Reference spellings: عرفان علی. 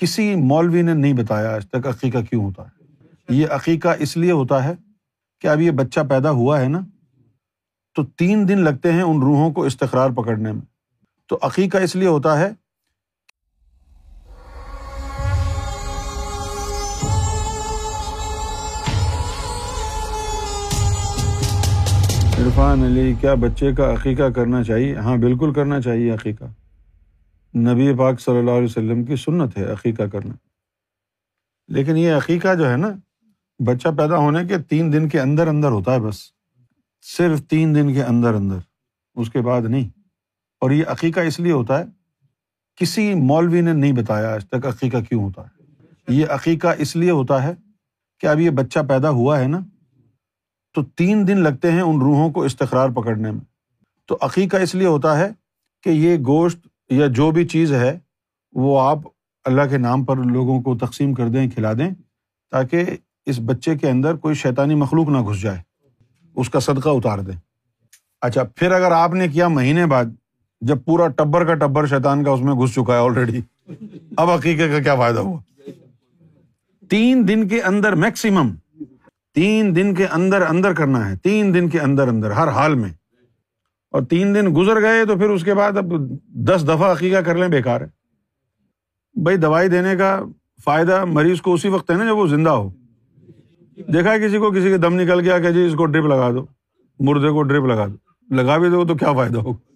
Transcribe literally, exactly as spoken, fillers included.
کسی مولوی نے نہیں بتایا آج تک عقیقہ کیوں ہوتا ہے۔ یہ عقیقہ اس لیے ہوتا ہے کہ اب یہ بچہ پیدا ہوا ہے نا، تو تین دن لگتے ہیں ان روحوں کو استقرار پکڑنے میں، تو عقیقہ اس لیے ہوتا ہے۔ عرفان علی، کیا بچے کا عقیقہ کرنا چاہیے؟ ہاں بالکل کرنا چاہیے عقیقہ، نبی پاک صلی اللہ علیہ وسلم کی سنت ہے عقیقہ کرنا، لیکن یہ عقیقہ جو ہے نا بچہ پیدا ہونے کے تین دن کے اندر اندر ہوتا ہے، بس صرف تین دن کے اندر اندر، اس کے بعد نہیں۔ اور یہ عقیقہ اس لیے ہوتا ہے، کسی مولوی نے نہیں بتایا آج تک عقیقہ کیوں ہوتا ہے۔ یہ عقیقہ اس لیے ہوتا ہے کہ اب یہ بچہ پیدا ہوا ہے نا، تو تین دن لگتے ہیں ان روحوں کو استقرار پکڑنے میں، تو عقیقہ اس لیے ہوتا ہے کہ یہ گوشت یا جو بھی چیز ہے وہ آپ اللہ کے نام پر لوگوں کو تقسیم کر دیں، کھلا دیں، تاکہ اس بچے کے اندر کوئی شیطانی مخلوق نہ گھس جائے، اس کا صدقہ اتار دیں۔ اچھا، پھر اگر آپ نے کیا مہینے بعد، جب پورا ٹبر کا ٹبر شیطان کا اس میں گھس چکا ہے آلریڈی، اب عقیقے کا کیا فائدہ ہوا؟ تین دن کے اندر میکسیمم، تین دن کے اندر اندر کرنا ہے، تین دن کے اندر اندر ہر حال میں، اور تین دن گزر گئے تو پھر اس کے بعد اب دس دفعہ عقیقہ کر لیں، بیکار ہے بھائی۔ دوائی دینے کا فائدہ مریض کو اسی وقت ہے نا جب وہ زندہ ہو۔ دیکھا ہے کسی کو، کسی کے دم نکل گیا کہ جی اس کو ڈرپ لگا دو، مردے کو ڈرپ لگا دو، لگا بھی دو تو کیا فائدہ ہوگا؟